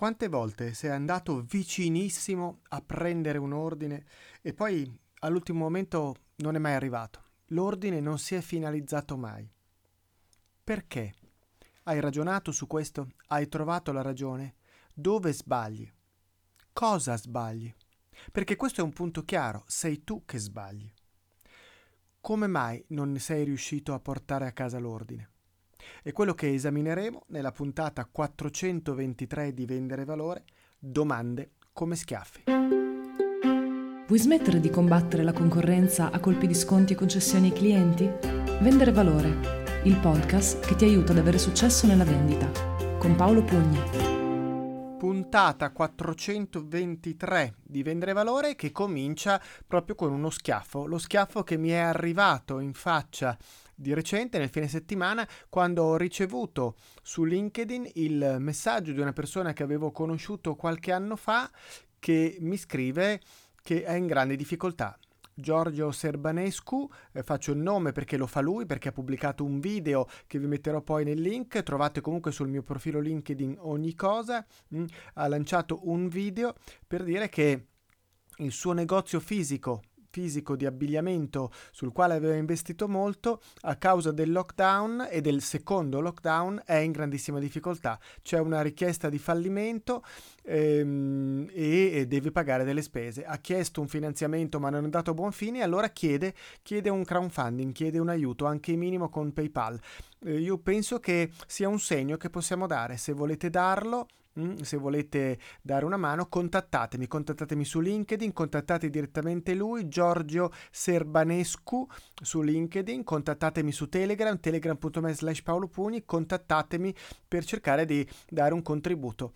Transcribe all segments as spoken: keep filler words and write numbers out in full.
Quante volte sei andato vicinissimo a prendere un ordine e poi all'ultimo momento non è mai arrivato? L'ordine non si è finalizzato mai. Perché? Hai ragionato su questo? Hai trovato la ragione? Dove sbagli? Cosa sbagli? Perché questo è un punto chiaro, sei tu che sbagli. Come mai non sei riuscito a portare a casa l'ordine? È quello che esamineremo nella puntata quattrocentoventitré di Vendere Valore, domande come schiaffi. Vuoi smettere di combattere la concorrenza a colpi di sconti e concessioni ai clienti? Vendere Valore, il podcast che ti aiuta ad avere successo nella vendita, con Paolo Pugni. Puntata quattrocentoventitré di Vendere Valore che comincia proprio con uno schiaffo, lo schiaffo che mi è arrivato in faccia di recente nel fine settimana quando ho ricevuto su LinkedIn il messaggio di una persona che avevo conosciuto qualche anno fa che mi scrive che è in grande difficoltà. Giorgio Serbanescu, eh, faccio il nome perché lo fa lui, perché ha pubblicato un video che vi metterò poi nel link, trovate comunque sul mio profilo LinkedIn ogni cosa, mh, ha lanciato un video per dire che il suo negozio fisico, fisico di abbigliamento sul quale aveva investito molto, a causa del lockdown e del secondo lockdown è in grandissima difficoltà, c'è una richiesta di fallimento ehm, e deve pagare delle spese, ha chiesto un finanziamento ma non è andato a buon fine, allora chiede, chiede un crowdfunding, chiede un aiuto anche minimo con PayPal. Eh, io penso che sia un segno che possiamo dare, se volete darlo, se volete dare una mano, contattatemi, contattatemi su LinkedIn, contattate direttamente lui, Giorgio Serbanescu su LinkedIn, contattatemi su Telegram, telegram punto me slash Paolo Pugni, contattatemi per cercare di dare un contributo.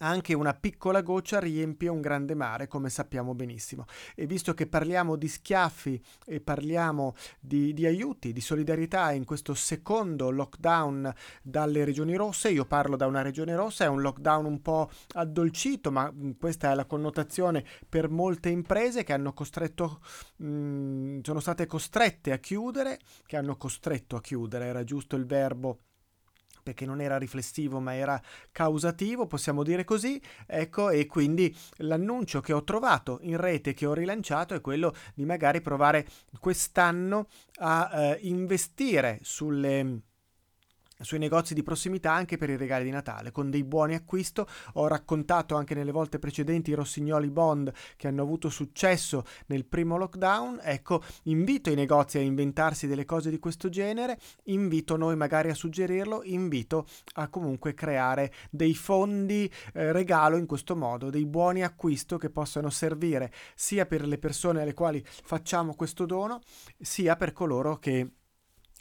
Anche una piccola goccia riempie un grande mare, come sappiamo benissimo. E visto che parliamo di schiaffi e parliamo di, di aiuti, di solidarietà in questo secondo lockdown dalle regioni rosse, io parlo da una regione rossa, è un lockdown un po' addolcito, ma questa è la connotazione per molte imprese che hanno costretto, mh, sono state costrette a chiudere, che hanno costretto a chiudere, era giusto il verbo, perché non era riflessivo ma era causativo, possiamo dire così, ecco, e quindi l'annuncio che ho trovato in rete, che ho rilanciato, è quello di magari provare quest'anno a eh, investire sulle... sui negozi di prossimità anche per i regali di Natale con dei buoni acquisto. Ho raccontato anche nelle volte precedenti i rossignoli bond che hanno avuto successo nel primo lockdown, ecco, invito i negozi a inventarsi delle cose di questo genere, invito noi magari a suggerirlo, invito a comunque creare dei fondi eh, regalo in questo modo, dei buoni acquisto che possano servire sia per le persone alle quali facciamo questo dono sia per coloro che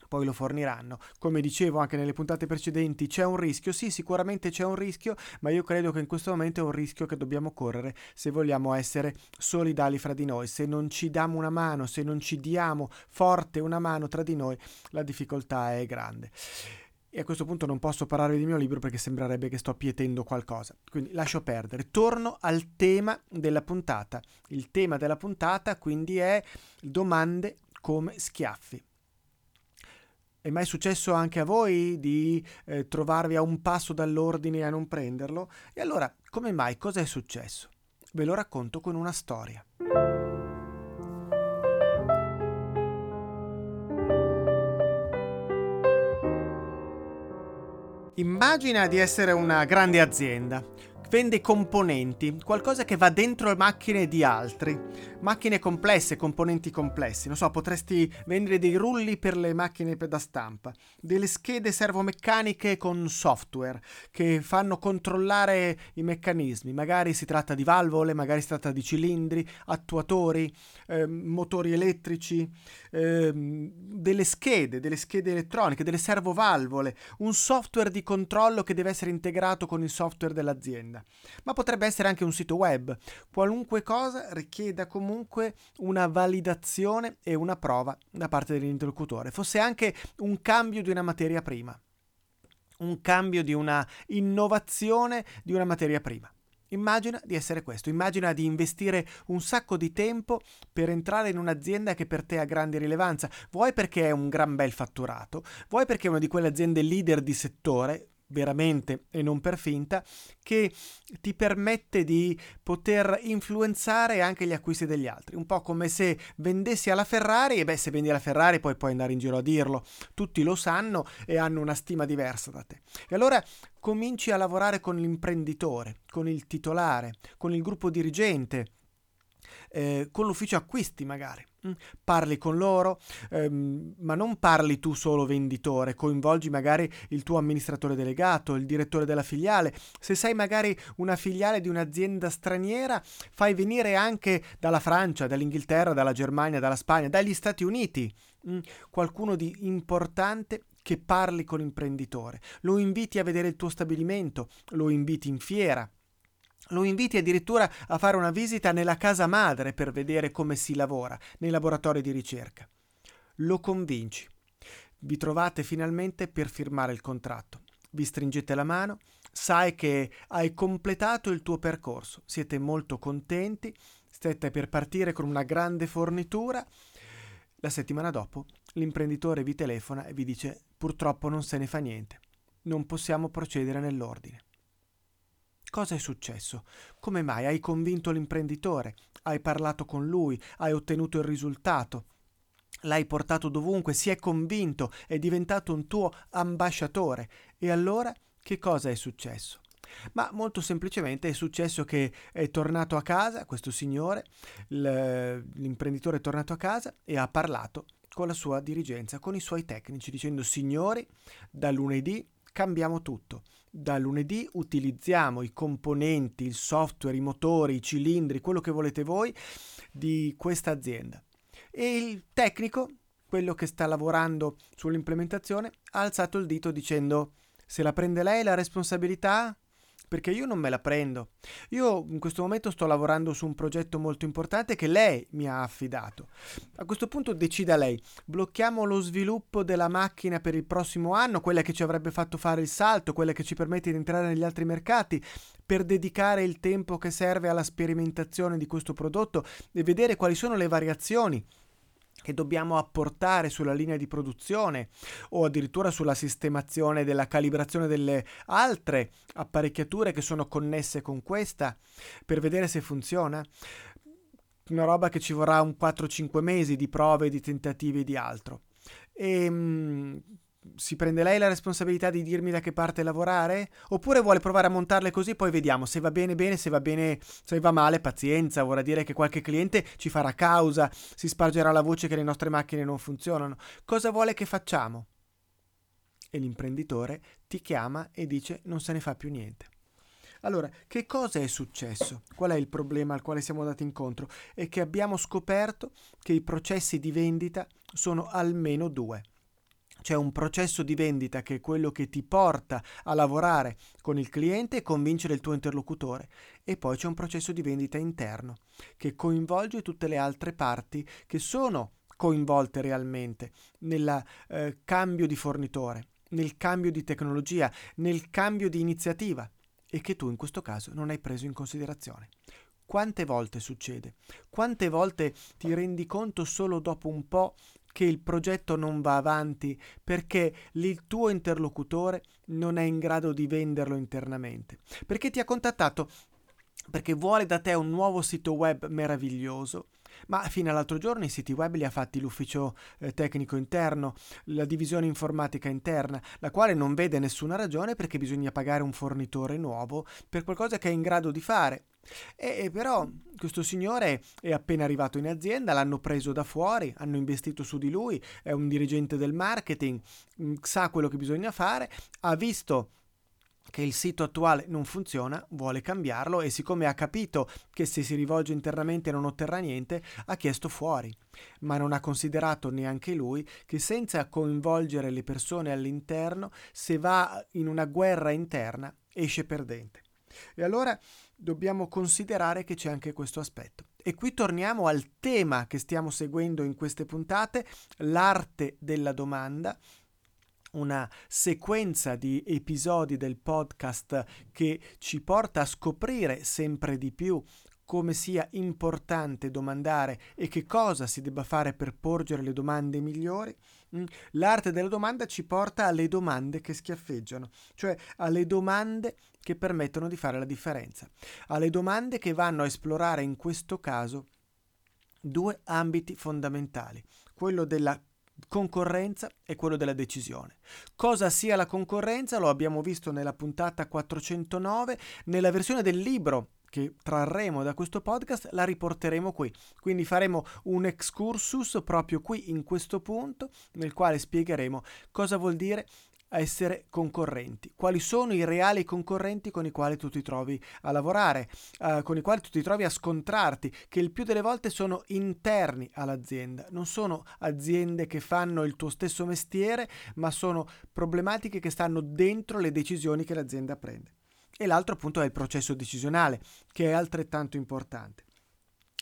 poi lo forniranno. Come dicevo anche nelle puntate precedenti, c'è un rischio, sì, sicuramente c'è un rischio, ma io credo che in questo momento è un rischio che dobbiamo correre se vogliamo essere solidali fra di noi. Se non ci diamo una mano, se non ci diamo forte una mano tra di noi, la difficoltà è grande. E a questo punto non posso parlarvi del mio libro perché sembrerebbe che sto appietendo qualcosa, quindi lascio perdere. Torno al tema della puntata. Il tema della puntata quindi è domande come schiaffi. È mai successo anche a voi di eh, trovarvi a un passo dall'ordine e a non prenderlo? E allora, come mai? Cosa è successo? Ve lo racconto con una storia. Immagina di essere una grande azienda. Vende componenti, qualcosa che va dentro macchine di altri, macchine complesse, componenti complessi, non so, potresti vendere dei rulli per le macchine da stampa, delle schede servomeccaniche con software che fanno controllare i meccanismi, magari si tratta di valvole, magari si tratta di cilindri, attuatori, eh, motori elettrici, eh, delle schede, delle schede elettroniche, delle servovalvole, un software di controllo che deve essere integrato con il software dell'azienda. Ma potrebbe essere anche un sito web, qualunque cosa richieda comunque una validazione e una prova da parte dell'interlocutore, fosse anche un cambio di una materia prima, un cambio di una innovazione di una materia prima. Immagina di essere questo, immagina di investire un sacco di tempo per entrare in un'azienda che per te ha grande rilevanza, vuoi perché è un gran bel fatturato, vuoi perché è una di quelle aziende leader di settore, veramente e non per finta, che ti permette di poter influenzare anche gli acquisti degli altri, un po' come se vendessi alla Ferrari. E beh, se vendi alla Ferrari poi puoi andare in giro a dirlo, tutti lo sanno e hanno una stima diversa da te. E allora cominci a lavorare con l'imprenditore, con il titolare, con il gruppo dirigente, eh, con l'ufficio acquisti magari. Parli con loro, ehm, ma non parli tu solo venditore, coinvolgi magari il tuo amministratore delegato, il direttore della filiale. Se sei magari una filiale di un'azienda straniera, fai venire anche dalla Francia, dall'Inghilterra, dalla Germania, dalla Spagna, dagli Stati Uniti, mh, qualcuno di importante che parli con l'imprenditore. Lo inviti a vedere il tuo stabilimento, lo inviti in fiera. Lo inviti addirittura a fare una visita nella casa madre per vedere come si lavora, nei laboratori di ricerca. Lo convinci. Vi trovate finalmente per firmare il contratto. Vi stringete la mano, sai che hai completato il tuo percorso, siete molto contenti, state per partire con una grande fornitura. La settimana dopo l'imprenditore vi telefona e vi dice: purtroppo non se ne fa niente, non possiamo procedere nell'ordine. Cosa è successo? Come mai hai convinto l'imprenditore? Hai parlato con lui, hai ottenuto il risultato, l'hai portato dovunque, si è convinto, è diventato un tuo ambasciatore. E allora che cosa è successo? Ma molto semplicemente è successo che è tornato a casa questo signore, l'imprenditore è tornato a casa e ha parlato con la sua dirigenza, con i suoi tecnici, dicendo: signori, da lunedì cambiamo tutto. Da lunedì utilizziamo i componenti, il software, i motori, i cilindri, quello che volete voi di questa azienda. E il tecnico, quello che sta lavorando sull'implementazione, ha alzato il dito dicendo: se la prende lei la responsabilità? Perché io non me la prendo. Io in questo momento sto lavorando su un progetto molto importante che lei mi ha affidato. A questo punto decida lei. Blocchiamo lo sviluppo della macchina per il prossimo anno, quella che ci avrebbe fatto fare il salto, quella che ci permette di entrare negli altri mercati, per dedicare il tempo che serve alla sperimentazione di questo prodotto e vedere quali sono le variazioni che dobbiamo apportare sulla linea di produzione o addirittura sulla sistemazione della calibrazione delle altre apparecchiature che sono connesse con questa, per vedere se funziona. Una roba che ci vorrà un quattro cinque mesi di prove, di tentativi e di altro. E mh, si prende lei la responsabilità di dirmi da che parte lavorare? Oppure vuole provare a montarle così, poi vediamo se va bene bene, se va bene, se va male pazienza, vorrà dire che qualche cliente ci farà causa, si spargerà la voce che le nostre macchine non funzionano. Cosa vuole che facciamo? E l'imprenditore ti chiama e dice: non se ne fa più niente. Allora, che cosa è successo? Qual è il problema al quale siamo andati incontro? È che abbiamo scoperto che i processi di vendita sono almeno due. C'è un processo di vendita che è quello che ti porta a lavorare con il cliente e convincere il tuo interlocutore, e poi c'è un processo di vendita interno che coinvolge tutte le altre parti che sono coinvolte realmente nel eh, cambio di fornitore, nel cambio di tecnologia, nel cambio di iniziativa, e che tu in questo caso non hai preso in considerazione. Quante volte succede? Quante volte ti rendi conto solo dopo un po' che il progetto non va avanti perché il tuo interlocutore non è in grado di venderlo internamente? Perché ti ha contattato perché vuole da te un nuovo sito web meraviglioso, ma fino all'altro giorno i siti web li ha fatti l'ufficio eh, tecnico interno, la divisione informatica interna, la quale non vede nessuna ragione perché bisogna pagare un fornitore nuovo per qualcosa che è in grado di fare. E, e però questo signore è appena arrivato in azienda, l'hanno preso da fuori, hanno investito su di lui, è un dirigente del marketing, sa quello che bisogna fare, ha visto che il sito attuale non funziona, vuole cambiarlo, e siccome ha capito che se si rivolge internamente non otterrà niente, ha chiesto fuori, ma non ha considerato neanche lui che senza coinvolgere le persone all'interno, se va in una guerra interna esce perdente. E allora dobbiamo considerare che c'è anche questo aspetto. E qui torniamo al tema che stiamo seguendo in queste puntate, l'arte della domanda, una sequenza di episodi del podcast che ci porta a scoprire sempre di più come sia importante domandare e che cosa si debba fare per porgere le domande migliori. L'arte della domanda ci porta alle domande che schiaffeggiano, cioè alle domande che permettono di fare la differenza, alle domande che vanno a esplorare in questo caso due ambiti fondamentali, quello della concorrenza e quello della decisione. Cosa sia la concorrenza lo abbiamo visto nella puntata quattrocentonove, nella versione del libro che trarremo da questo podcast la riporteremo qui, quindi faremo un excursus proprio qui in questo punto nel quale spiegheremo cosa vuol dire essere concorrenti, quali sono i reali concorrenti con i quali tu ti trovi a lavorare, eh, con i quali tu ti trovi a scontrarti, che il più delle volte sono interni all'azienda, non sono aziende che fanno il tuo stesso mestiere, ma sono problematiche che stanno dentro le decisioni che l'azienda prende. E l'altro appunto è il processo decisionale, che è altrettanto importante.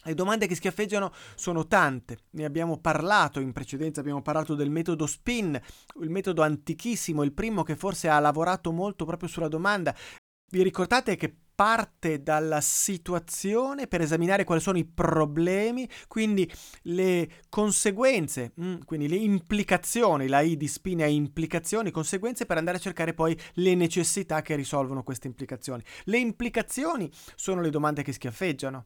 Le domande che schiaffeggiano sono tante, ne abbiamo parlato in precedenza, abbiamo parlato del metodo SPIN, il metodo antichissimo, il primo che forse ha lavorato molto proprio sulla domanda. Vi ricordate che parte dalla situazione per esaminare quali sono i problemi, quindi le conseguenze, quindi le implicazioni, la I di SPIN è implicazioni, conseguenze, per andare a cercare poi le necessità che risolvono queste implicazioni. Le implicazioni sono le domande che schiaffeggiano.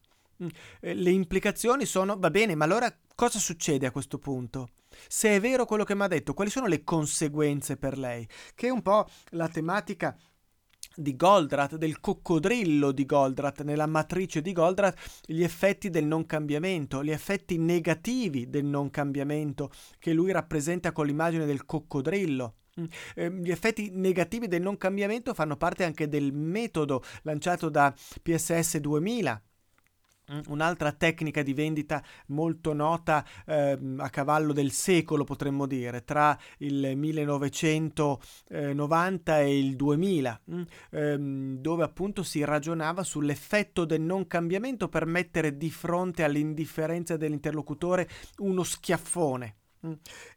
Le implicazioni sono, va bene, ma allora cosa succede a questo punto? Se è vero quello che mi ha detto, quali sono le conseguenze per lei? Che è un po' la tematica di Goldratt, del coccodrillo di Goldratt, nella matrice di Goldratt, gli effetti del non cambiamento, gli effetti negativi del non cambiamento che lui rappresenta con l'immagine del coccodrillo. Gli effetti negativi del non cambiamento fanno parte anche del metodo lanciato da P S S duemila. Un'altra tecnica di vendita molto nota eh, a cavallo del secolo, potremmo dire, tra il millenovecentonovanta e il duemila, ehm, dove appunto si ragionava sull'effetto del non cambiamento per mettere di fronte all'indifferenza dell'interlocutore uno schiaffone.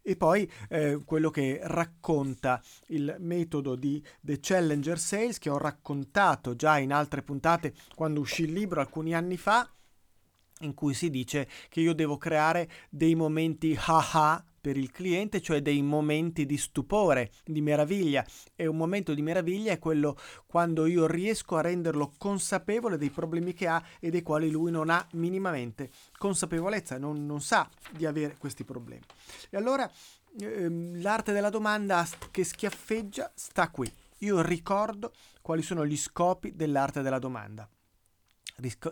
E poi eh, quello che racconta il metodo di The Challenger Sales, che ho raccontato già in altre puntate quando uscì il libro alcuni anni fa, in cui si dice che io devo creare dei momenti haha per il cliente, cioè dei momenti di stupore, di meraviglia, e un momento di meraviglia è quello quando io riesco a renderlo consapevole dei problemi che ha e dei quali lui non ha minimamente consapevolezza, non, non sa di avere questi problemi. E allora ehm, l'arte della domanda che schiaffeggia sta qui. Io ricordo quali sono gli scopi dell'arte della domanda,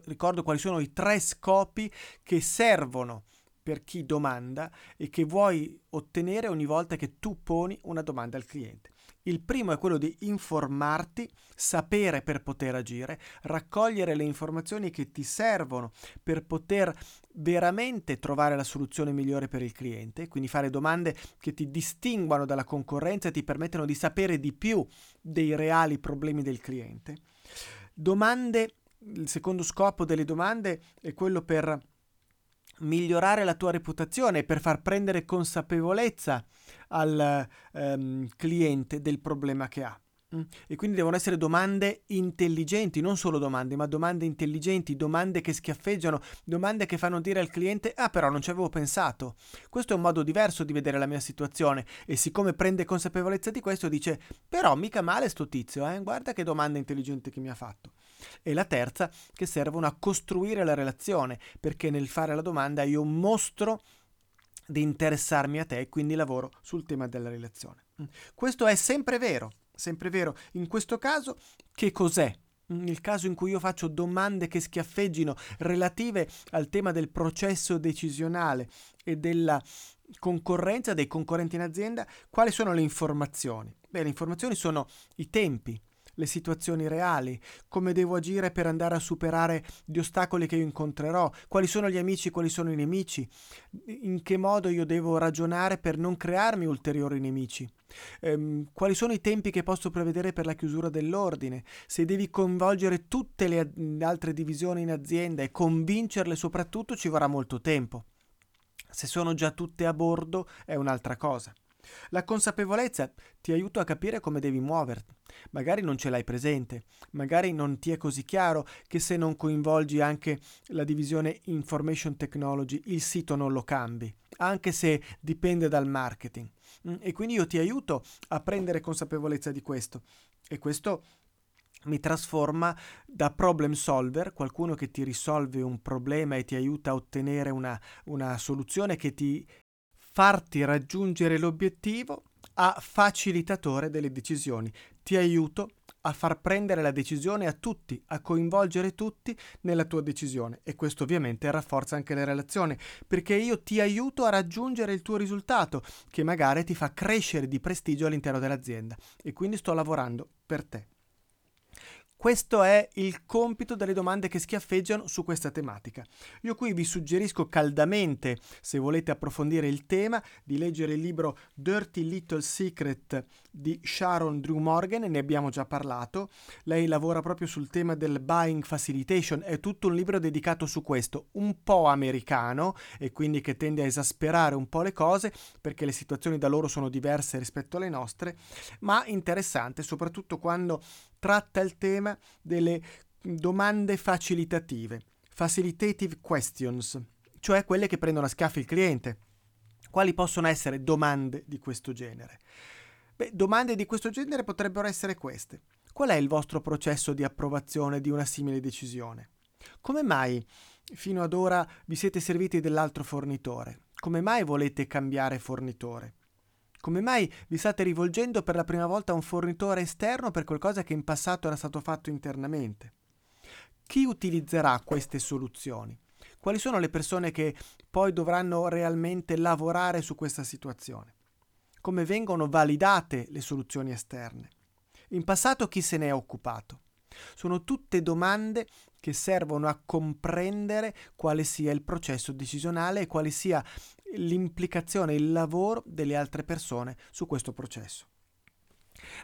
ricordo quali sono i tre scopi che servono per chi domanda e che vuoi ottenere ogni volta che tu poni una domanda al cliente. Il primo è quello di informarti, sapere per poter agire, raccogliere le informazioni che ti servono per poter veramente trovare la soluzione migliore per il cliente, quindi fare domande che ti distinguano dalla concorrenza e ti permettono di sapere di più dei reali problemi del cliente. Domande, il secondo scopo delle domande è quello per migliorare la tua reputazione, per far prendere consapevolezza al ehm, cliente del problema che ha. E quindi devono essere domande intelligenti, non solo domande, ma domande intelligenti, domande che schiaffeggiano, domande che fanno dire al cliente: ah, però non ci avevo pensato, questo è un modo diverso di vedere la mia situazione, e siccome prende consapevolezza di questo dice: però mica male sto tizio, eh? Guarda che domanda intelligente che mi ha fatto. E la terza, che servono a costruire la relazione, perché nel fare la domanda io mostro di interessarmi a te e quindi lavoro sul tema della relazione. Questo è sempre vero. Sempre vero, in questo caso che cos'è? Nel caso in cui io faccio domande che schiaffeggino relative al tema del processo decisionale e della concorrenza, dei concorrenti in azienda, quali sono le informazioni? Beh, le informazioni sono i tempi, le situazioni reali, come devo agire per andare a superare gli ostacoli che io incontrerò, quali sono gli amici, quali sono i nemici, in che modo io devo ragionare per non crearmi ulteriori nemici. Ehm, quali sono i tempi che posso prevedere per la chiusura dell'ordine, se devi coinvolgere tutte le ad- altre divisioni in azienda e convincerle soprattutto ci vorrà molto tempo, se sono già tutte a bordo è un'altra cosa. La consapevolezza ti aiuta a capire come devi muoverti. Magari non ce l'hai presente, magari non ti è così chiaro che se non coinvolgi anche la divisione Information Technology il sito non lo cambi, anche se dipende dal marketing. E quindi io ti aiuto a prendere consapevolezza di questo. E questo mi trasforma da problem solver, qualcuno che ti risolve un problema e ti aiuta a ottenere una, una soluzione che ti farti raggiungere l'obiettivo, a facilitatore delle decisioni. Ti aiuto a far prendere la decisione a tutti, a coinvolgere tutti nella tua decisione, e questo ovviamente rafforza anche le relazioni, perché io ti aiuto a raggiungere il tuo risultato che magari ti fa crescere di prestigio all'interno dell'azienda, e quindi sto lavorando per te. Questo è il compito delle domande che schiaffeggiano su questa tematica. Io qui vi suggerisco caldamente, se volete approfondire il tema, di leggere il libro Dirty Little Secret di Sharon Drew Morgan, ne abbiamo già parlato. Lei lavora proprio sul tema del buying facilitation, è tutto un libro dedicato su questo, un po' americano e quindi che tende a esasperare un po' le cose perché le situazioni da loro sono diverse rispetto alle nostre, ma interessante soprattutto quando tratta il tema delle domande facilitative, facilitative questions, cioè quelle che prendono a schiaffi il cliente. Quali possono essere domande di questo genere? Beh, domande di questo genere potrebbero essere queste. Qual è il vostro processo di approvazione di una simile decisione? Come mai fino ad ora vi siete serviti dell'altro fornitore? Come mai volete cambiare fornitore? Come mai vi state rivolgendo per la prima volta a un fornitore esterno per qualcosa che in passato era stato fatto internamente? Chi utilizzerà queste soluzioni? Quali sono le persone che poi dovranno realmente lavorare su questa situazione? Come vengono validate le soluzioni esterne? In passato chi se ne è occupato? Sono tutte domande che servono a comprendere quale sia il processo decisionale e quale sia l'implicazione, il lavoro delle altre persone su questo processo.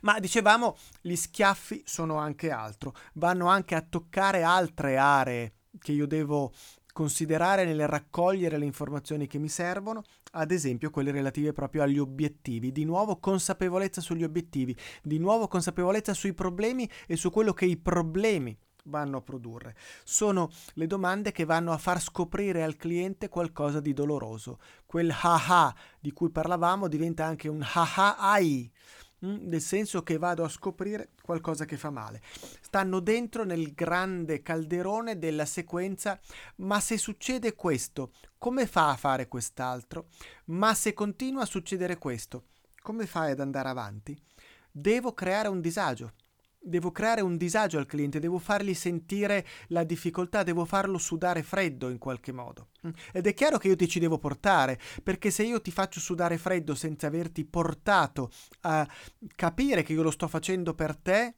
Ma dicevamo, gli schiaffi sono anche altro, vanno anche a toccare altre aree che io devo considerare nel raccogliere le informazioni che mi servono, ad esempio quelle relative proprio agli obiettivi. Di nuovo consapevolezza sugli obiettivi, di nuovo consapevolezza sui problemi e su quello che i problemi vanno a produrre. Sono le domande che vanno a far scoprire al cliente qualcosa di doloroso. Quel haha di cui parlavamo diventa anche un haha ai, nel senso che vado a scoprire qualcosa che fa male. Stanno dentro nel grande calderone della sequenza: ma se succede questo, come fa a fare quest'altro? Ma se continua a succedere questo, come fai ad andare avanti? Devo creare un disagio. Devo creare un disagio al cliente, devo fargli sentire la difficoltà, devo farlo sudare freddo in qualche modo. Ed è chiaro che io ti ci devo portare, perché se io ti faccio sudare freddo senza averti portato a capire che io lo sto facendo per te,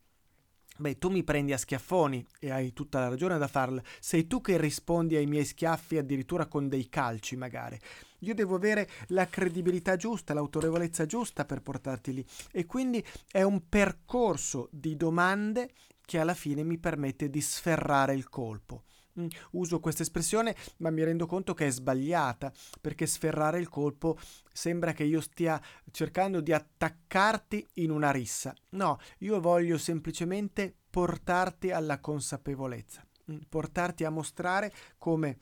beh, tu mi prendi a schiaffoni e hai tutta la ragione da farlo. Sei tu che rispondi ai miei schiaffi addirittura con dei calci magari. Io devo avere la credibilità giusta, l'autorevolezza giusta per portarti lì, e quindi è un percorso di domande che alla fine mi permette di sferrare il colpo. Mm, uso questa espressione, ma mi rendo conto che è sbagliata, perché sferrare il colpo sembra che io stia cercando di attaccarti in una rissa. No, io voglio semplicemente portarti alla consapevolezza, mm, portarti a mostrare come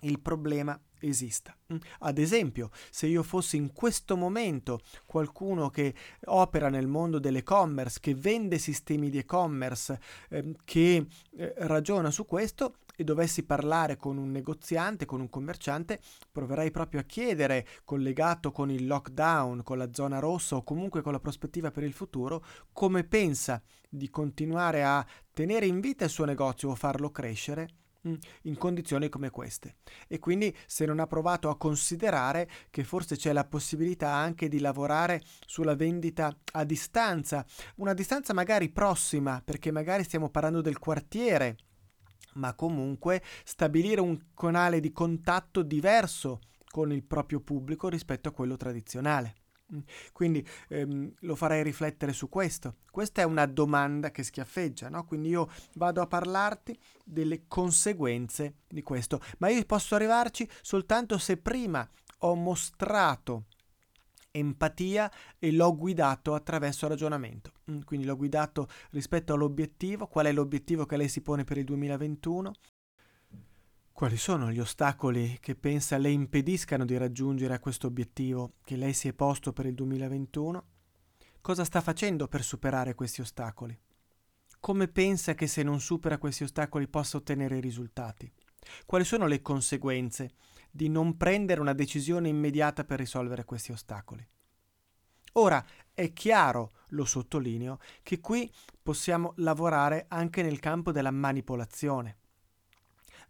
il problema esista. Ad esempio, se io fossi in questo momento qualcuno che opera nel mondo dell'e-commerce, che vende sistemi di e-commerce, eh, che eh, ragiona su questo, e dovessi parlare con un negoziante, con un commerciante, proverei proprio a chiedere, collegato con il lockdown, con la zona rossa o comunque con la prospettiva per il futuro, come pensa di continuare a tenere in vita il suo negozio o farlo crescere in condizioni come queste. E quindi se non ha provato a considerare che forse c'è la possibilità anche di lavorare sulla vendita a distanza, una distanza magari prossima, perché magari stiamo parlando del quartiere, ma comunque stabilire un canale di contatto diverso con il proprio pubblico rispetto a quello tradizionale. Quindi ehm, lo farei riflettere su questo. Questa è una domanda che schiaffeggia, no? Quindi io vado a parlarti delle conseguenze di questo, ma io posso arrivarci soltanto se prima ho mostrato empatia e l'ho guidato attraverso il ragionamento. Quindi l'ho guidato rispetto all'obiettivo, qual è l'obiettivo che lei si pone per il duemilaventuno, quali sono gli ostacoli che pensa le impediscano di raggiungere questo obiettivo che lei si è posto per il duemilaventuno, cosa sta facendo per superare questi ostacoli, come pensa che se non supera questi ostacoli possa ottenere i risultati, quali sono le conseguenze di non prendere una decisione immediata per risolvere questi ostacoli. Ora, è chiaro, lo sottolineo, che qui possiamo lavorare anche nel campo della manipolazione,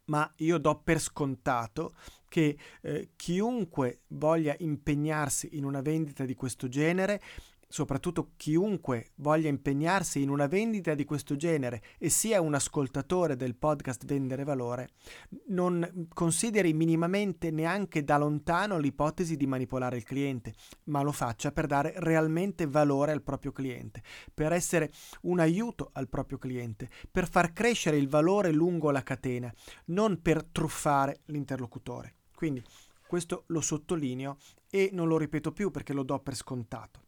ma io do per scontato che eh, chiunque voglia impegnarsi in una vendita di questo genere, soprattutto chiunque voglia impegnarsi in una vendita di questo genere e sia un ascoltatore del podcast Vendere Valore, non consideri minimamente neanche da lontano l'ipotesi di manipolare il cliente, ma lo faccia per dare realmente valore al proprio cliente, per essere un aiuto al proprio cliente, per far crescere il valore lungo la catena, non per truffare l'interlocutore. Quindi questo lo sottolineo e non lo ripeto più perché lo do per scontato.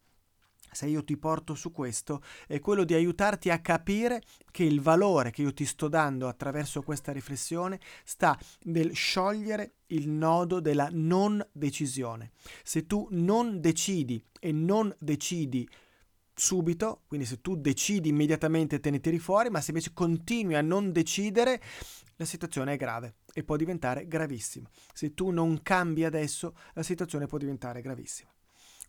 Se io ti porto su questo, è quello di aiutarti a capire che il valore che io ti sto dando attraverso questa riflessione sta nel sciogliere il nodo della non decisione. Se tu non decidi e non decidi subito, quindi se tu decidi immediatamente te ne tiri fuori, ma se invece continui a non decidere, la situazione è grave e può diventare gravissima. Se tu non cambi adesso, la situazione può diventare gravissima.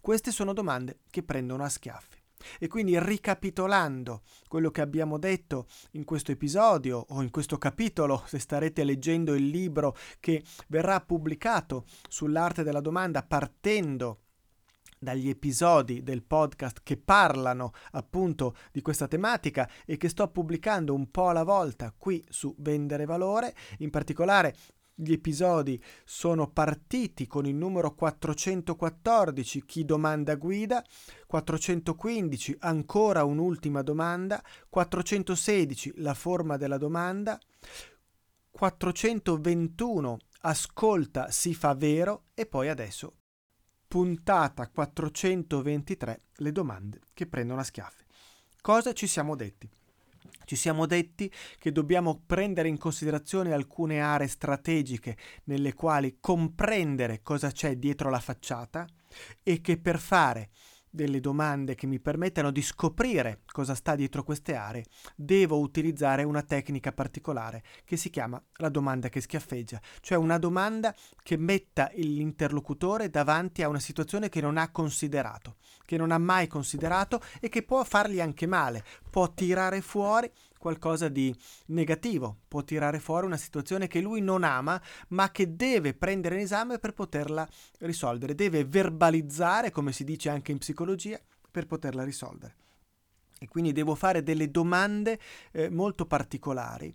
Queste sono domande che prendono a schiaffi. E quindi, ricapitolando quello che abbiamo detto in questo episodio o in questo capitolo, se starete leggendo il libro che verrà pubblicato sull'arte della domanda partendo dagli episodi del podcast che parlano appunto di questa tematica e che sto pubblicando un po' alla volta qui su Vendere Valore, in particolare gli episodi sono partiti con il numero quattrocentoquattordici, chi domanda guida, quattrocentoquindici, ancora un'ultima domanda, quattrocentosedici, la forma della domanda, quattrocentoventuno, ascolta, si fa vero, e poi adesso puntata quattrocentoventitré, le domande che prendono a schiaffi. Cosa ci siamo detti? Ci siamo detti che dobbiamo prendere in considerazione alcune aree strategiche nelle quali comprendere cosa c'è dietro la facciata e che per fare delle domande che mi permettano di scoprire cosa sta dietro queste aree devo utilizzare una tecnica particolare che si chiama la domanda che schiaffeggia, cioè una domanda che metta l'interlocutore davanti a una situazione che non ha considerato, che non ha mai considerato e che può fargli anche male, può tirare fuori qualcosa di negativo, può tirare fuori una situazione che lui non ama ma che deve prendere in esame per poterla risolvere, deve verbalizzare, come si dice anche in psicologia, per poterla risolvere. E quindi devo fare delle domande eh, molto particolari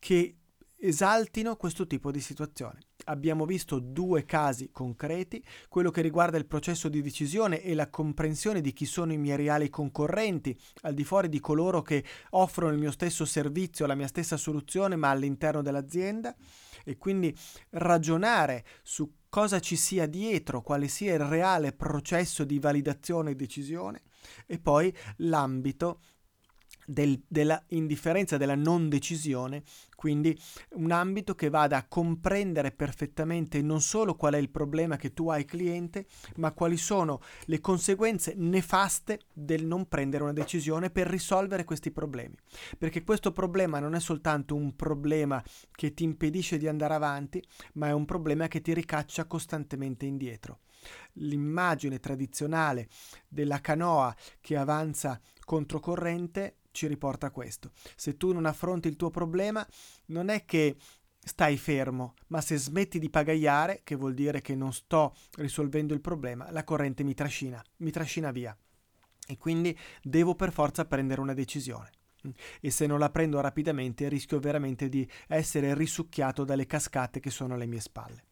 che esaltino questo tipo di situazione. Abbiamo visto due casi concreti, quello che riguarda il processo di decisione e la comprensione di chi sono i miei reali concorrenti, al di fuori di coloro che offrono il mio stesso servizio, la mia stessa soluzione, ma all'interno dell'azienda, e quindi ragionare su cosa ci sia dietro, quale sia il reale processo di validazione e decisione, e poi l'ambito Del, della indifferenza, della non decisione, quindi un ambito che vada a comprendere perfettamente non solo qual è il problema che tu hai cliente, ma quali sono le conseguenze nefaste del non prendere una decisione per risolvere questi problemi, perché questo problema non è soltanto un problema che ti impedisce di andare avanti, ma è un problema che ti ricaccia costantemente indietro. L'immagine tradizionale della canoa che avanza controcorrente ci riporta a questo. Se tu non affronti il tuo problema, non è che stai fermo, ma se smetti di pagaiare, che vuol dire che non sto risolvendo il problema, la corrente mi trascina, mi trascina via. E quindi devo per forza prendere una decisione. E se non la prendo rapidamente, rischio veramente di essere risucchiato dalle cascate che sono alle mie spalle.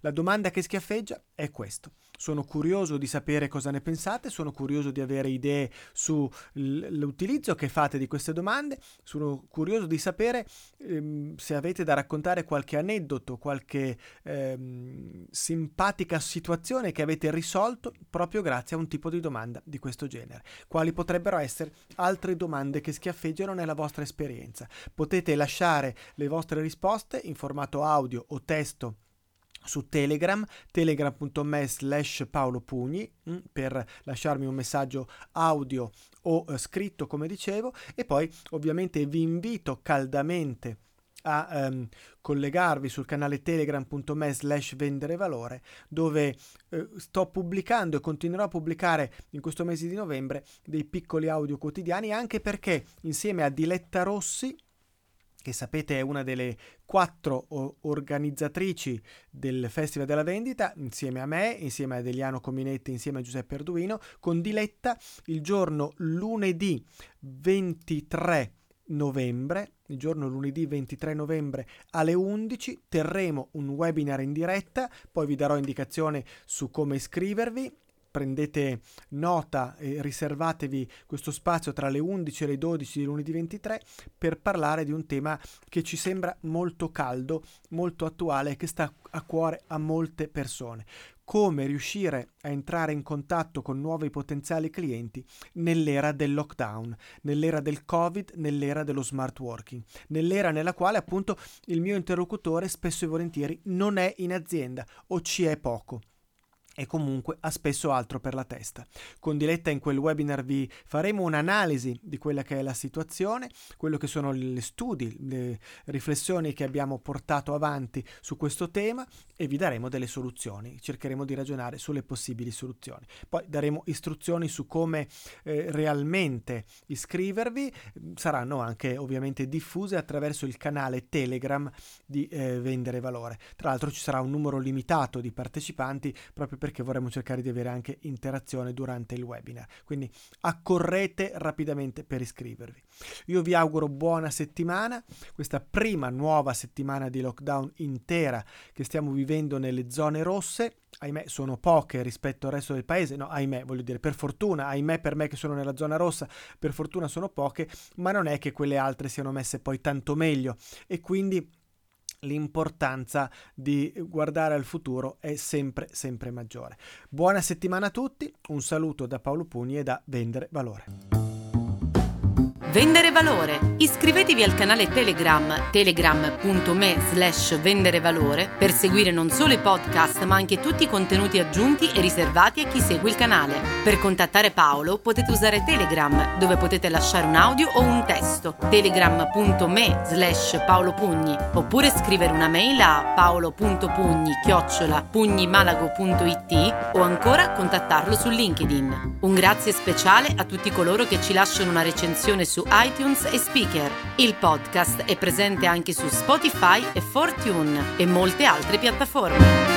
La domanda che schiaffeggia è questo. Sono curioso di sapere cosa ne pensate, sono curioso di avere idee sull'utilizzo che fate di queste domande, sono curioso di sapere ehm, se avete da raccontare qualche aneddoto, qualche ehm, simpatica situazione che avete risolto proprio grazie a un tipo di domanda di questo genere. Quali potrebbero essere altre domande che schiaffeggiano nella vostra esperienza? Potete lasciare le vostre risposte in formato audio o testo su Telegram, telegram.me slash Paolo Pugni, per lasciarmi un messaggio audio o eh, scritto, come dicevo, e poi ovviamente vi invito caldamente a ehm, collegarvi sul canale telegram.me slash vendere valore, dove eh, sto pubblicando e continuerò a pubblicare in questo mese di novembre dei piccoli audio quotidiani, anche perché insieme a Diletta Rossi, che sapete è una delle quattro organizzatrici del Festival della Vendita, insieme a me, insieme a Deliano Cominetti, insieme a Giuseppe Erduino, con Diletta il giorno lunedì ventitré novembre, il giorno lunedì ventitré novembre alle undici terremo un webinar in diretta, poi vi darò indicazione su come iscrivervi. Prendete nota e riservatevi questo spazio tra le undici e le dodici di lunedì ventitré per parlare di un tema che ci sembra molto caldo, molto attuale e che sta a cuore a molte persone. Come riuscire a entrare in contatto con nuovi potenziali clienti nell'era del lockdown, nell'era del Covid, nell'era dello smart working, nell'era nella quale appunto il mio interlocutore spesso e volentieri non è in azienda o ci è poco. E comunque ha spesso altro per la testa. Con Diletta in quel webinar vi faremo un'analisi di quella che è la situazione, quello che sono gli studi, le riflessioni che abbiamo portato avanti su questo tema e vi daremo delle soluzioni. Cercheremo di ragionare sulle possibili soluzioni. Poi daremo istruzioni su come eh, realmente iscrivervi. Saranno anche ovviamente diffuse attraverso il canale Telegram di eh, Vendere Valore. Tra l'altro ci sarà un numero limitato di partecipanti proprio per perché vorremmo cercare di avere anche interazione durante il webinar, quindi accorrete rapidamente per iscrivervi. Io vi auguro buona settimana, questa prima nuova settimana di lockdown intera che stiamo vivendo nelle zone rosse, ahimè sono poche rispetto al resto del paese, no ahimè voglio dire per fortuna, ahimè per me che sono nella zona rossa, per fortuna sono poche, ma non è che quelle altre siano messe poi tanto meglio e quindi l'importanza di guardare al futuro è sempre, sempre maggiore. Buona settimana a tutti, un saluto da Paolo Pugni e da Vendere Valore. Vendere Valore. Iscrivetevi al canale Telegram, telegram.me slash Vendere Valore, per seguire non solo i podcast ma anche tutti i contenuti aggiunti e riservati a chi segue il canale. Per contattare Paolo potete usare Telegram, dove potete lasciare un audio o un testo, telegram.me slash Paolo Pugni, oppure scrivere una mail a paolo punto pugni chiocciola pugnimalago punto it o ancora contattarlo su LinkedIn. Un grazie speciale a tutti coloro che ci lasciano una recensione su iTunes e Speaker. Il podcast è presente anche su Spotify e Fortune e molte altre piattaforme.